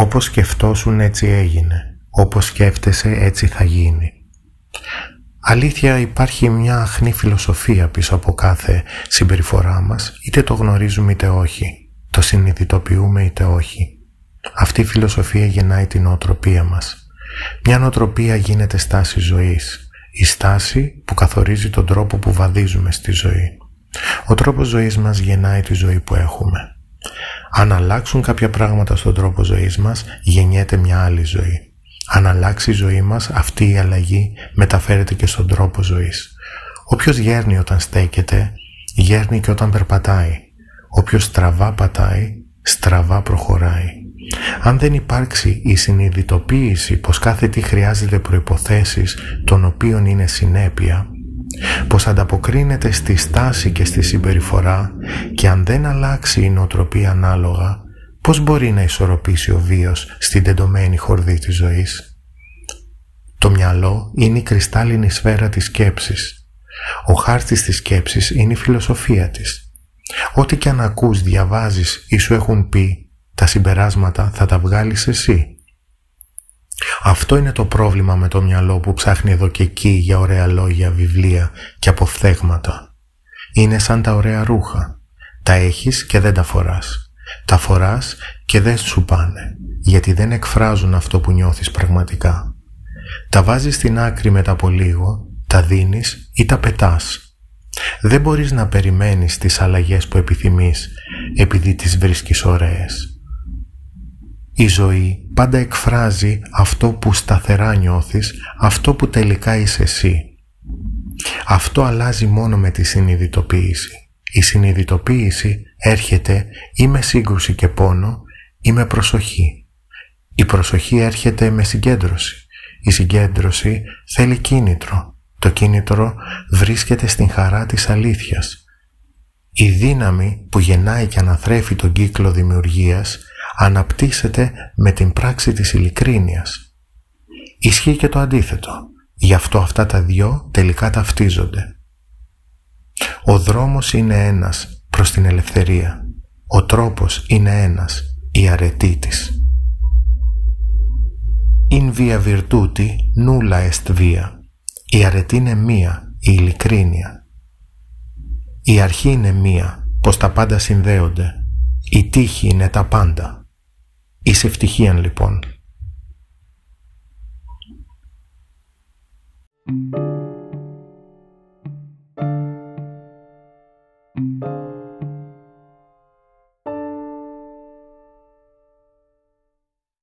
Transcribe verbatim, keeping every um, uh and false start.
Όπως σκεφτόσουν έτσι έγινε, όπως σκέφτεσαι έτσι θα γίνει. Αλήθεια, υπάρχει μια αχνή φιλοσοφία πίσω από κάθε συμπεριφορά μας, είτε το γνωρίζουμε είτε όχι, το συνειδητοποιούμε είτε όχι. Αυτή η φιλοσοφία γεννάει την νοοτροπία μας. Μια νοοτροπία γίνεται στάση ζωής, η στάση που καθορίζει τον τρόπο που βαδίζουμε στη ζωή. Ο τρόπος ζωής μας γεννάει τη ζωή που έχουμε. Αν αλλάξουν κάποια πράγματα στον τρόπο ζωής μας, γεννιέται μια άλλη ζωή. Αν αλλάξει η ζωή μας, αυτή η αλλαγή μεταφέρεται και στον τρόπο ζωής. Όποιος γέρνει όταν στέκεται, γέρνει και όταν περπατάει. Όποιος στραβά πατάει, στραβά προχωράει. Αν δεν υπάρξει η συνειδητοποίηση πως κάθε τι χρειάζεται προϋποθέσεις των οποίων είναι συνέπεια, πως ανταποκρίνεται στη στάση και στη συμπεριφορά, και αν δεν αλλάξει η νοοτροπία ανάλογα, πώς μπορεί να ισορροπήσει ο βίος στην τεντωμένη χορδή της ζωής. Το μυαλό είναι η κρυστάλλινη σφαίρα της σκέψης. Ο χάρτης της σκέψης είναι η φιλοσοφία της. Ό,τι και αν ακούς, διαβάζεις ή σου έχουν πει, τα συμπεράσματα θα τα βγάλεις εσύ. Αυτό είναι το πρόβλημα με το μυαλό που ψάχνει εδώ και εκεί για ωραία λόγια, βιβλία και αποφθέγματα. Είναι σαν τα ωραία ρούχα. Τα έχεις και δεν τα φοράς. Τα φοράς και δεν σου πάνε, γιατί δεν εκφράζουν αυτό που νιώθεις πραγματικά. Τα βάζεις στην άκρη μετά από λίγο, τα δίνεις ή τα πετάς. Δεν μπορείς να περιμένεις τις αλλαγές που επιθυμείς επειδή τις βρίσκεις ωραίες. Η ζωή πάντα εκφράζει αυτό που σταθερά νιώθεις, αυτό που τελικά είσαι εσύ. Αυτό αλλάζει μόνο με τη συνειδητοποίηση. Η συνειδητοποίηση έρχεται ή με σύγκρουση και πόνο ή με προσοχή. Η προσοχή έρχεται με συγκέντρωση. Η συγκέντρωση θέλει κίνητρο. Το κίνητρο βρίσκεται στην χαρά της αλήθειας. Η δύναμη που γεννάει και αναθρέφει τον κύκλο δημιουργίας αναπτύσσεται με την πράξη της ειλικρίνειας. Ισχύει και το αντίθετο. Γι' αυτό αυτά τα δυο τελικά ταυτίζονται. Ο δρόμος είναι ένας προς την ελευθερία. Ο τρόπος είναι ένας, η αρετή της. In via virtuti nulla est via. Η αρετή είναι μία, η ειλικρίνεια. Η αρχή είναι μία, πως τα πάντα συνδέονται. Η τύχη είναι τα πάντα. Εις ευτυχίαν λοιπόν. Thank you.